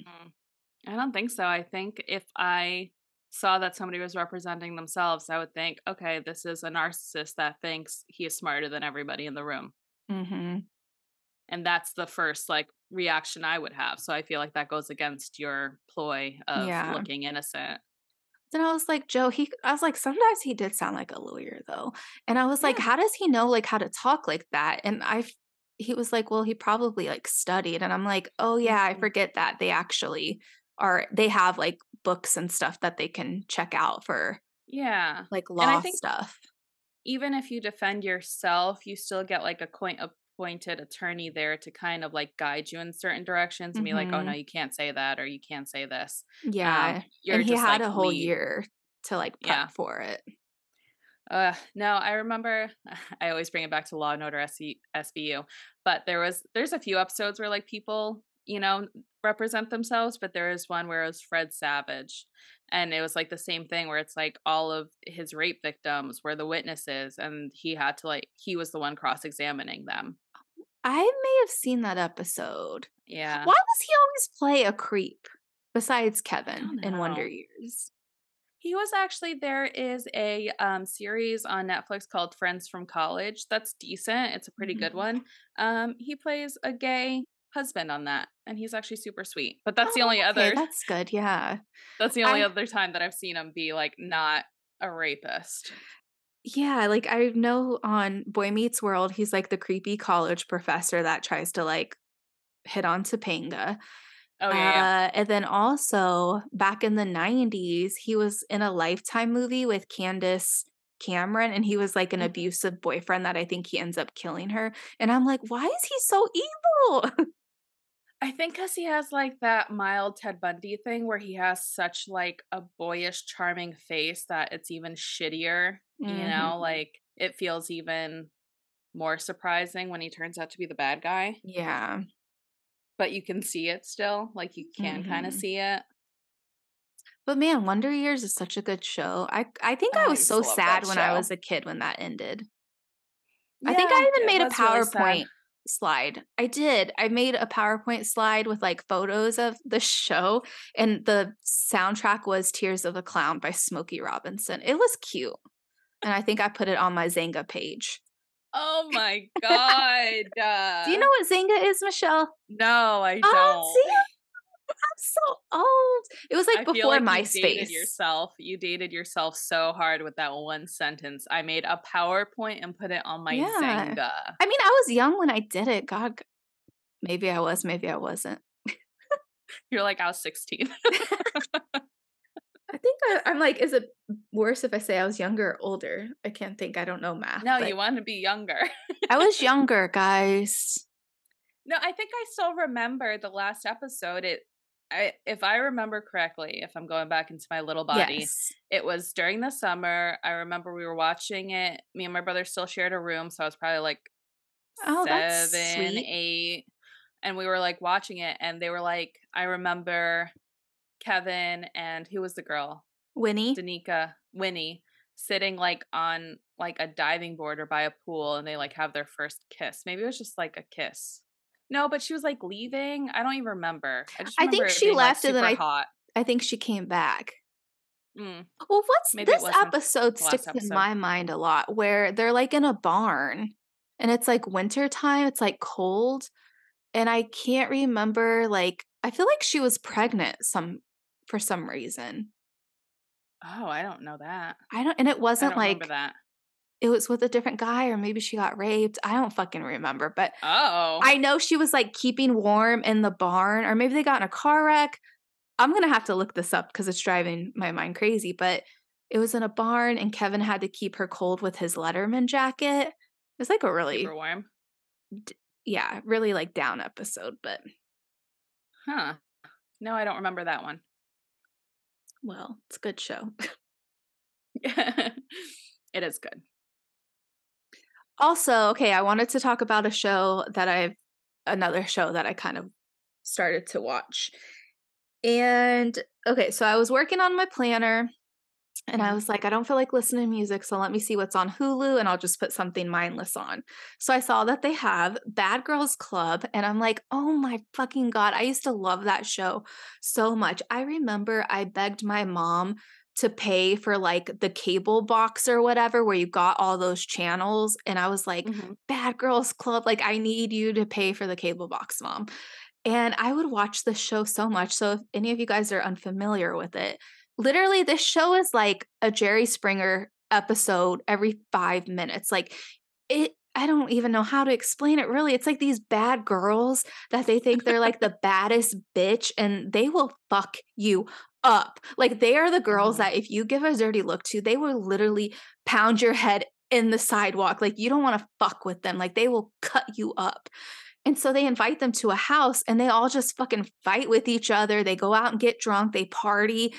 I don't think so. I think if I saw that somebody was representing themselves, I would think, okay, this is a narcissist that thinks he is smarter than everybody in the room. Mm-hmm. And that's the first like reaction I would have. So I feel like that goes against your ploy of yeah. looking innocent. And I was like, Joe, he, I was like, sometimes he did sound like a lawyer though. And I was yeah. like, how does he know like how to talk like that? And I, he was like, well, he probably like studied. And I'm like, oh yeah, I forget that they actually are, they have like books and stuff that they can check out for yeah, like law and I think stuff. Even if you defend yourself, you still get like a coin, a appointed attorney there to kind of like guide you in certain directions and mm-hmm. be like, oh no, you can't say that, or you can't say this. Yeah. Um, you're and he just had like, a whole lead. year to like prep yeah. for it. Uh, no, I remember I always bring it back to Law and Order S V U, but there was, there's a few episodes where like people, you know, represent themselves, but there is one where it was Fred Savage and it was like the same thing where it's like all of his rape victims were the witnesses and he had to like, he was the one cross-examining them. I may have seen that episode. Yeah. Why does he always play a creep besides Kevin in Wonder Years? He was actually, there is a um, series on Netflix called Friends from College. That's decent. It's a pretty mm-hmm. good one. Um, he plays a gay husband on that, and he's actually super sweet. But that's oh, the only okay. other. That's good, yeah. That's the only I... other time that I've seen him be, like, not a rapist. Yeah, like, I know on Boy Meets World, he's, like, the creepy college professor that tries to, like, hit on Topanga. Oh, yeah, yeah. Uh, and then also back in the nineties, he was in a Lifetime movie with Candace Cameron, and he was like an mm-hmm. abusive boyfriend that I think he ends up killing her. And I'm like, why is he so evil? I think because he has like that mild Ted Bundy thing where he has such like a boyish, charming face that it's even shittier. Mm-hmm. You know, like it feels even more surprising when he turns out to be the bad guy. Yeah. But you can see it still. Like, you can mm-hmm. kind of see it. But, man, Wonder Years is such a good show. I I think oh, I was so sad when show. I was a kid when that ended. Yeah, I think I even made a PowerPoint really slide. I did. I made a PowerPoint slide with, like, photos of the show. And the soundtrack was Tears of a Clown by Smokey Robinson. It was cute. And I think I put it on my Zynga page. Oh my God. Uh, Do you know what Zynga is, Michelle? No, I don't. Oh, see? I'm so old. It was like I before feel like MySpace. You dated yourself. You dated yourself so hard with that one sentence. I made a PowerPoint and put it on my yeah. Zynga. I mean, I was young when I did it. God, maybe I was, maybe I wasn't. You're like, I was sixteen. I think I, I'm like, is it worse if I say I was younger or older? I can't think. I don't know math. No, you want to be younger. I was younger, guys. No, I think I still remember the last episode. It, I, if I remember correctly, if I'm going back into my little body, yes. It was during the summer. I remember we were watching it. Me and my brother still shared a room, so I was probably like oh, seven, eight. And we were like watching it, and they were like, I remember Kevin and who was the girl? Winnie. Danica. Winnie sitting like on like a diving board or by a pool, and they like have their first kiss. Maybe it was just like a kiss. No, but she was like leaving. I don't even remember. I, just remember I think she being, left like, and then I, hot. I think she came back. Mm. Well, what's Maybe this episode sticks episode. in my mind a lot where they're like in a barn and it's like wintertime. It's like cold. And I can't remember, like, I feel like she was pregnant some for some reason. Oh, I don't know that. I don't, and it wasn't I don't like remember that. It was with a different guy, or maybe she got raped. I don't fucking remember, but oh, I know she was like keeping warm in the barn, or maybe they got in a car wreck. I'm gonna have to look this up because it's driving my mind crazy. But it was in a barn, and Kevin had to keep her cold with his Letterman jacket. It's like a really super warm, d- yeah, really like down episode, but. Huh. No, I don't remember that one. Well, it's a good show. It is good. Also, okay, I wanted to talk about a show that I've, another show that I kind of started to watch. And, okay, so I was working on my planner, and I was like, I don't feel like listening to music, so let me see what's on Hulu, and I'll just put something mindless on. So I saw that they have Bad Girls Club, and I'm like, oh my fucking God, I used to love that show so much. I remember I begged my mom to pay for like the cable box or whatever where you got all those channels, and I was like, mm-hmm. Bad Girls Club, like I need you to pay for the cable box, Mom. And I would watch this show so much. So if any of you guys are unfamiliar with it, literally this show is like a Jerry Springer episode every five minutes. Like it, I don't even know how to explain it really. It's like these bad girls that they think they're like the baddest bitch, and they will fuck you up. Like they are the girls that if you give a dirty look to, they will literally pound your head in the sidewalk. Like you don't want to fuck with them. Like they will cut you up. And so they invite them to a house, and they all just fucking fight with each other. They go out and get drunk. They party.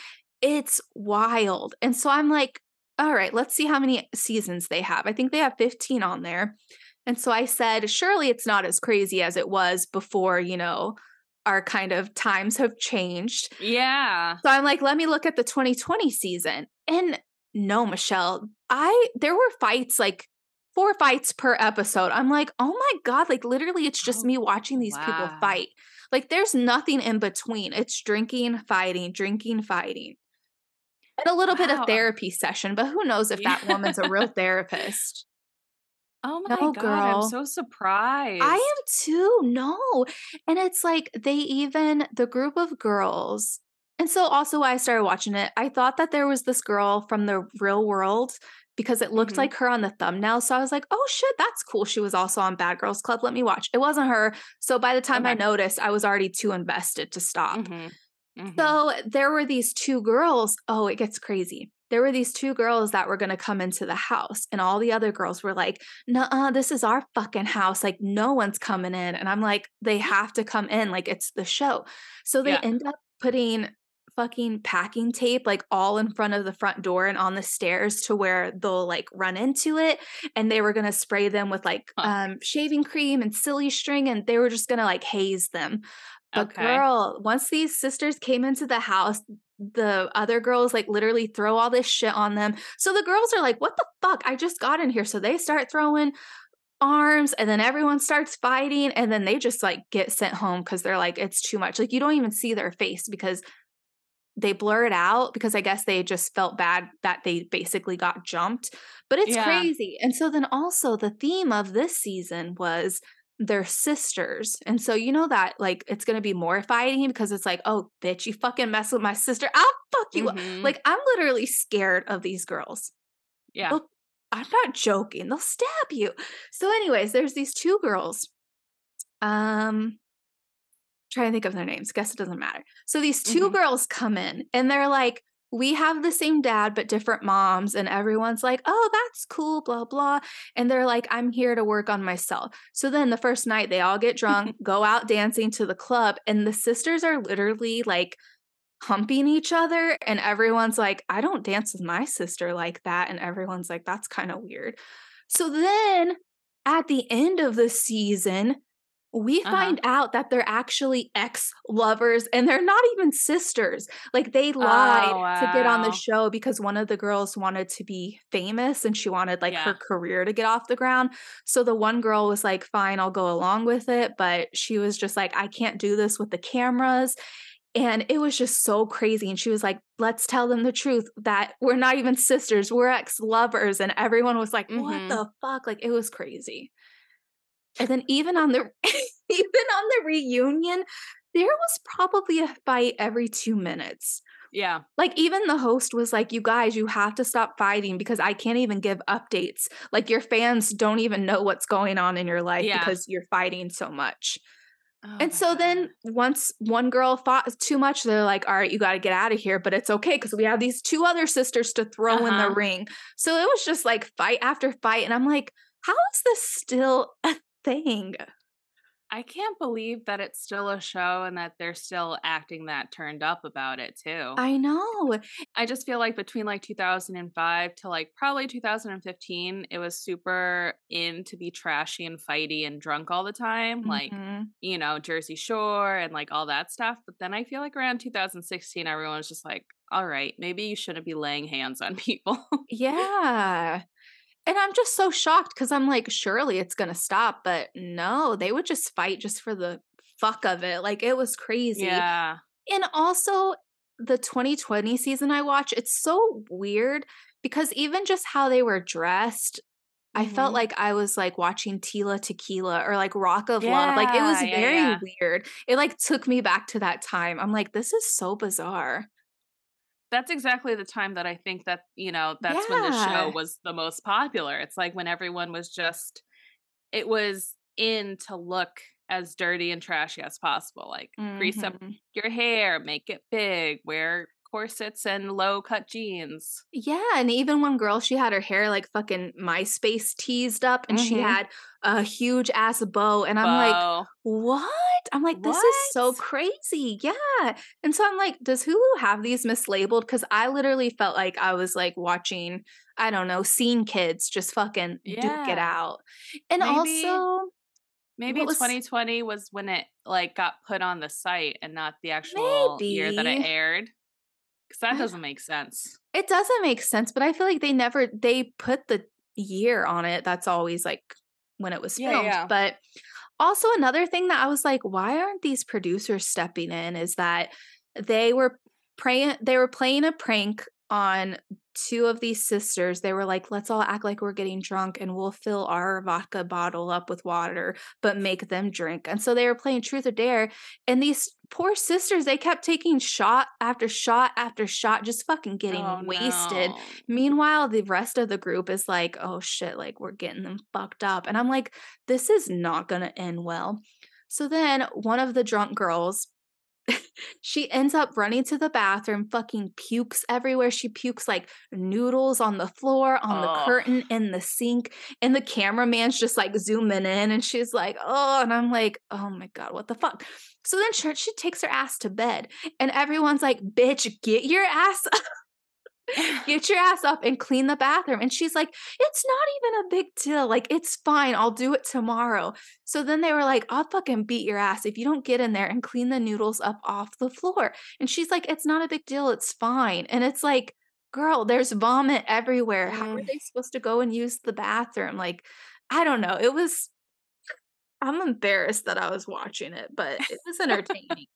It's wild. And so I'm like, all right, let's see how many seasons they have. I think they have fifteen on there. And so I said, surely it's not as crazy as it was before, you know, our kind of times have changed. Yeah. So I'm like, let me look at the twenty twenty season. And no, Michelle, I, there were fights, like four fights per episode. I'm like, oh my God, like literally it's just oh, me watching these wow. people fight. Like there's nothing in between. It's drinking, fighting, drinking, fighting. And a little wow. bit of therapy session, but who knows if yeah. that woman's a real therapist. Oh my no, God, girl. I'm so surprised. I am too. No. And it's like they even, the group of girls. And so also I started watching it. I thought that there was this girl from the real world because it looked mm-hmm. like her on the thumbnail. So I was like, oh shit, that's cool. She was also on Bad Girls Club. Let me watch. It wasn't her. So by the time okay. I noticed, I was already too invested to stop. Mm-hmm. Mm-hmm. So there were these two girls. Oh, it gets crazy. There were these two girls that were going to come into the house and all the other girls were like, nuh-uh, this is our fucking house. Like no one's coming in. And I'm like, they have to come in. Like it's the show. So they yeah. end up putting fucking packing tape, like all in front of the front door and on the stairs to where they'll like run into it. And they were going to spray them with like huh. um, shaving cream and silly string. And they were just going to like haze them. But okay. girl, once these sisters came into the house, the other girls like literally throw all this shit on them. So the girls are like, what the fuck? I just got in here. So they start throwing arms and then everyone starts fighting. And then they just like get sent home because they're like, it's too much. Like you don't even see their face because they blur it out because I guess they just felt bad that they basically got jumped. But it's yeah. crazy. And so then also the theme of this season was they're sisters. And so, you know, that like, it's going to be more fighting because it's like, oh bitch, you fucking mess with my sister, I'll fuck you mm-hmm. up. Like, I'm literally scared of these girls. Yeah. They'll, I'm not joking. They'll stab you. So anyways, there's these two girls. Um, trying to think of their names. Guess it doesn't matter. So these two mm-hmm. girls come in and they're like, we have the same dad, but different moms. And everyone's like, oh, that's cool, blah, blah. And they're like, I'm here to work on myself. So then the first night they all get drunk, go out dancing to the club. And the sisters are literally like humping each other. And everyone's like, I don't dance with my sister like that. And everyone's like, that's kind of weird. So then at the end of the season, we find uh-huh. out that they're actually ex-lovers and they're not even sisters. Like they lied oh, wow. to get on the show because one of the girls wanted to be famous and she wanted like yeah. her career to get off the ground. So the one girl was like, fine, I'll go along with it. But she was just like, I can't do this with the cameras. And it was just so crazy. And she was like, let's tell them the truth that we're not even sisters. We're ex-lovers. And everyone was like, mm-hmm. what the fuck? Like it was crazy. And then even on the even on the reunion, there was probably a fight every two minutes. Yeah. Like even the host was like, you guys, you have to stop fighting because I can't even give updates. Like your fans don't even know what's going on in your life yeah. because you're fighting so much. Oh, and so then once one girl fought too much, they're like, all right, you got to get out of here. But it's okay because we have these two other sisters to throw uh-huh. in the ring. So it was just like fight after fight. And I'm like, how is this still a thing? I can't believe that it's still a show and that they're still acting that turned up about it too. I know. I just feel like between like two thousand five to like probably two thousand fifteen, it was super in to be trashy and fighty and drunk all the time. Mm-hmm. Like, you know, Jersey Shore and like all that stuff. But then I feel like around two thousand sixteen, everyone was just like, all right, maybe you shouldn't be laying hands on people. Yeah. And I'm just so shocked because I'm like, surely it's going to stop. But no, they would just fight just for the fuck of it. Like it was crazy. Yeah. And also the twenty twenty season I watched, it's so weird because even just how they were dressed, mm-hmm. I felt like I was like watching Tila Tequila or like Rock of yeah, Love. Like it was yeah, very yeah. weird. It like took me back to that time. I'm like, this is so bizarre. That's exactly the time that I think that, you know, that's yeah. when the show was the most popular. It's like when everyone was just, it was in to look as dirty and trashy as possible. Like mm-hmm. grease up your hair, make it big, wear corsets and low-cut jeans. Yeah, and even one girl, she had her hair like fucking MySpace teased up, and mm-hmm. she had a huge-ass bow, and I'm bow. like, what? I'm like, this what? is so crazy. Yeah. And so I'm like, does Hulu have these mislabeled? Because I literally felt like I was like watching, I don't know, Scene Kids just fucking yeah. duke it out. And maybe, also... Maybe was, twenty twenty was when it like got put on the site and not the actual maybe. year that it aired. Because that doesn't make sense. It doesn't make sense, but I feel like they never, they put the year on it. That's always like when it was filmed. Yeah, yeah. But also another thing that I was like, why aren't these producers stepping in is that they were praying, they were playing a prank on two of these sisters. They were like, let's all act like we're getting drunk and we'll fill our vodka bottle up with water, but make them drink. And so they were playing truth or dare, and these poor sisters, they kept taking shot after shot after shot, just fucking getting oh, wasted. No. Meanwhile, the rest of the group is like, oh shit, like we're getting them fucked up. And I'm like, this is not gonna end well. So then one of the drunk girls, she ends up running to the bathroom, fucking pukes everywhere. She pukes like noodles on the floor, on the oh. curtain, in the sink. And the cameraman's just like zooming in, and she's like, oh, and I'm like, oh my God, what the fuck? So then she, she takes her ass to bed, and everyone's like, bitch, get your ass up. Get your ass up and clean the bathroom. And she's like, it's not even a big deal. Like, it's fine. I'll do it tomorrow. So then they were like, I'll fucking beat your ass if you don't get in there and clean the noodles up off the floor. And she's like, it's not a big deal. It's fine. And it's like, girl, there's vomit everywhere. How are they supposed to go and use the bathroom? Like, I don't know. It was, I'm embarrassed that I was watching it, but it was entertaining.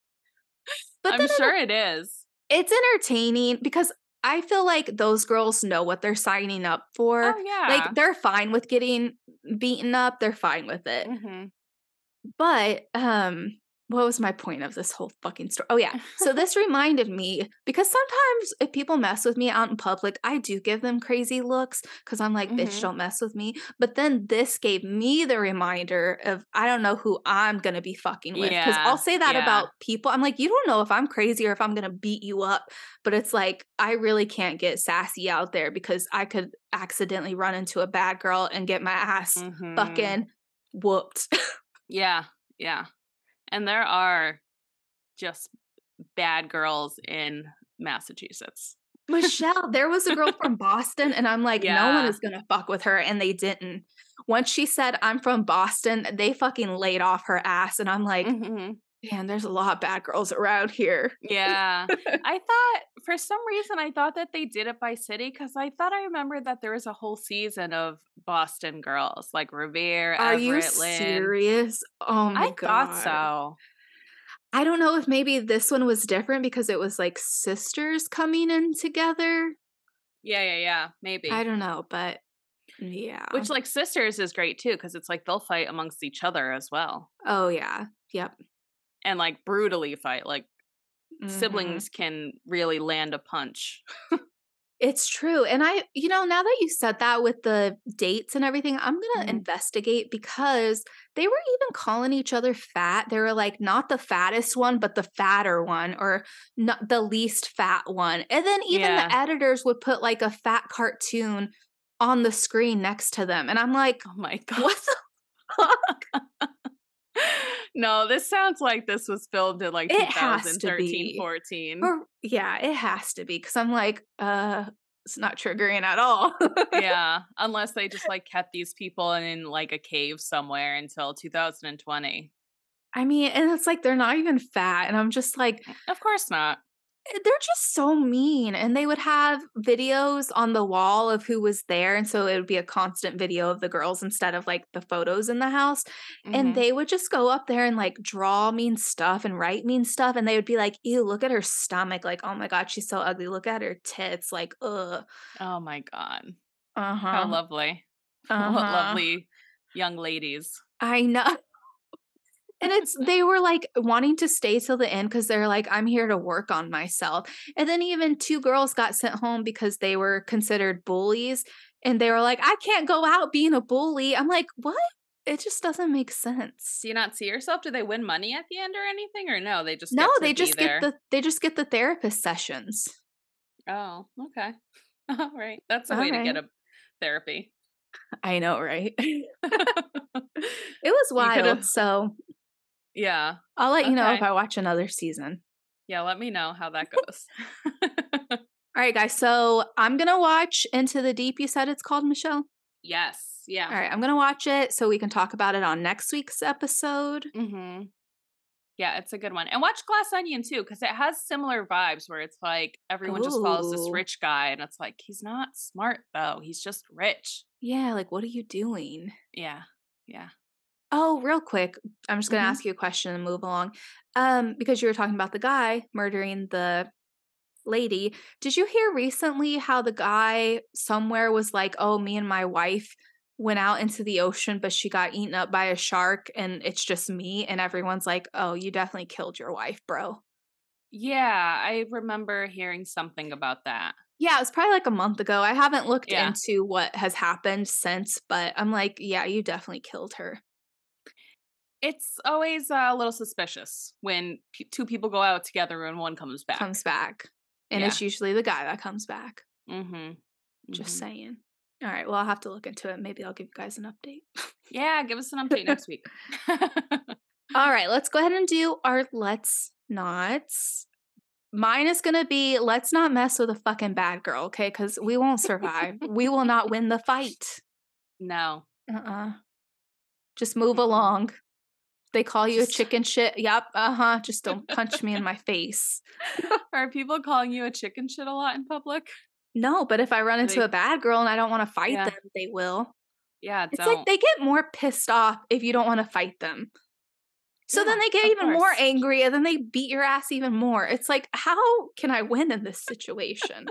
But I'm sure it is. It's entertaining because I feel like those girls know what they're signing up for. Oh, yeah. Like, they're fine with getting beaten up. They're fine with it. Mm-hmm. But um, what was my point of this whole fucking story? Oh, yeah. So this reminded me, because sometimes if people mess with me out in public, I do give them crazy looks because I'm like, mm-hmm. bitch, don't mess with me. But then this gave me the reminder of, I don't know who I'm going to be fucking with. Because yeah. I'll say that yeah. about people. I'm like, you don't know if I'm crazy or if I'm going to beat you up. But it's like, I really can't get sassy out there because I could accidentally run into a bad girl and get my ass mm-hmm. fucking whooped. Yeah. Yeah. And there are just bad girls in Massachusetts. Michelle, there was a girl from Boston, and I'm like, yeah. no one is going to fuck with her, and they didn't. Once she said, I'm from Boston, they fucking laid off her ass, and I'm like, mm-hmm. man, there's a lot of bad girls around here. Yeah. I thought, for some reason, I thought that they did it by city, because I thought I remembered that there was a whole season of Boston girls, like Revere, Are Everett, you serious? Lynn. Oh, my I God. I thought so. I don't know if maybe this one was different because it was like sisters coming in together. Yeah, yeah, yeah. Maybe. I don't know, but yeah. Which, like, sisters is great, too, because it's like they'll fight amongst each other as well. Oh, yeah. Yep. And like brutally fight, like mm-hmm. siblings can really land a punch. It's true. And I, you know, now that you said that with the dates and everything, I'm going to mm-hmm. investigate, because they were even calling each other fat. They were like, not the fattest one, but the fatter one, or not the least fat one. And then even yeah. the editors would put like a fat cartoon on the screen next to them. And I'm like, oh my God, what the fuck? No, this sounds like this was filmed in like twenty thirteen, fourteen. Or, yeah, it has to be, because I'm like, uh, it's not triggering at all. Yeah, unless they just like kept these people in like a cave somewhere until two thousand twenty. I mean, and it's like they're not even fat, and I'm just like, of course not. They're just so mean. And they would have videos on the wall of who was there. And so it would be a constant video of the girls instead of like the photos in the house. Mm-hmm. And they would just go up there and like draw mean stuff and write mean stuff. And they would be like, ew, look at her stomach. Like, oh my God, she's so ugly. Look at her tits. Like, ugh. Oh my God. Uh-huh. How lovely. Uh-huh. What lovely young ladies. I know. And it's, they were like wanting to stay till the end because they're like, I'm here to work on myself. And then even two girls got sent home because they were considered bullies. And they were like, I can't go out being a bully. I'm like, what? It just doesn't make sense. Do you not see yourself? Do they win money at the end or anything? Or no, they just, no, get to they just there. get the, they just get the therapist sessions. Oh, okay. All right. That's a way to get a therapy. I know, right? It was wild. So, yeah. I'll let you know if I watch another season. Yeah, let me know how that goes. All right, guys. So I'm going to watch Into the Deep. You said it's called, Michelle? Yes. Yeah. All right. I'm going to watch it so we can talk about it on next week's episode. Mm-hmm. Yeah, it's a good one. And watch Glass Onion too, because it has similar vibes where it's like everyone Ooh. just follows this rich guy and it's like, he's not smart though. He's just rich. Yeah. Like, what are you doing? Yeah. Yeah. Oh, real quick. I'm just going to mm-hmm. ask you a question and move along. Um, because you were talking about the guy murdering the lady. Did you hear recently how the guy somewhere was like, oh, me and my wife went out into the ocean, but she got eaten up by a shark and it's just me? And everyone's like, oh, you definitely killed your wife, bro. Yeah, I remember hearing something about that. Yeah, it was probably like a month ago. I haven't looked yeah. into what has happened since, but I'm like, yeah, you definitely killed her. It's always uh, a little suspicious when p- two people go out together and one comes back. Comes back. And yeah. it's usually the guy that comes back. Mm-hmm. Mm-hmm. Just saying. All right. Well, I'll have to look into it. Maybe I'll give you guys an update. Yeah. Give us an update next week. All right. Let's go ahead and do our let's nots. Mine is going to be, let's not mess with a fucking bad girl. Okay. Because we won't survive. We will not win the fight. No. Uh-uh. Just move along. They call you a chicken shit. Yep. Uh-huh. Just don't punch me in my face. Are people calling you a chicken shit a lot in public? No, but if I run into they, a bad girl and I don't want to fight yeah. them, they will. Yeah. It's don't. like they get more pissed off if you don't want to fight them. So yeah, then they get even course. more angry and then they beat your ass even more. It's like, how can I win in this situation?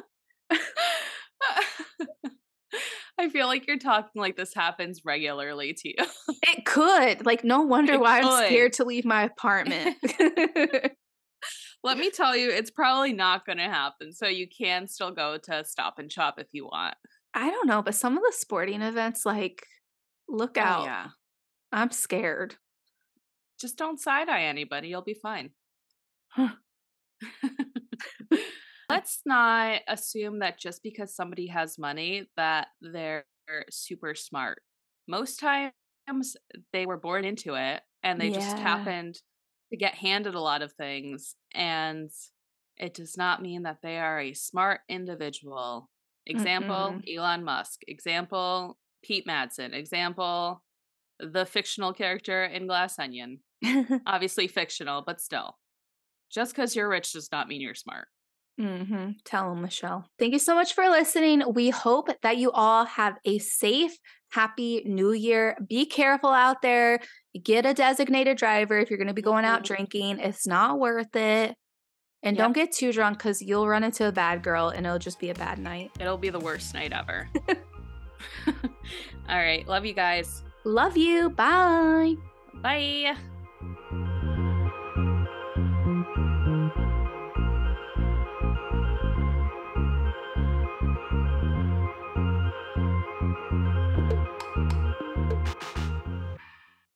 I feel like you're talking like this happens regularly to you. It could. Like, no wonder it why could. I'm scared to leave my apartment. Let me tell you, it's probably not going to happen. So you can still go to Stop and Shop if you want. I don't know, but some of the sporting events, like, look oh, out. Yeah. I'm scared. Just don't side-eye anybody. You'll be fine. Huh. Let's not assume that just because somebody has money that they're super smart. Most times they were born into it and they yeah. just happened to get handed a lot of things, and it does not mean that they are a smart individual. Example, mm-mm. Elon Musk. Example, Pete Madsen. Example, the fictional character in Glass Onion. Obviously fictional, but still. Just because you're rich does not mean you're smart. Mm-hmm. Tell them, Michelle. Thank you so much for listening. We hope that you all have a safe, happy new year. Be careful out there. Get a designated driver if you're going to be going out drinking. It's not worth it. And yep. don't get too drunk because you'll run into a bad girl and it'll just be a bad night. It'll be the worst night ever. All right. Love you guys. Love you. Bye. Bye.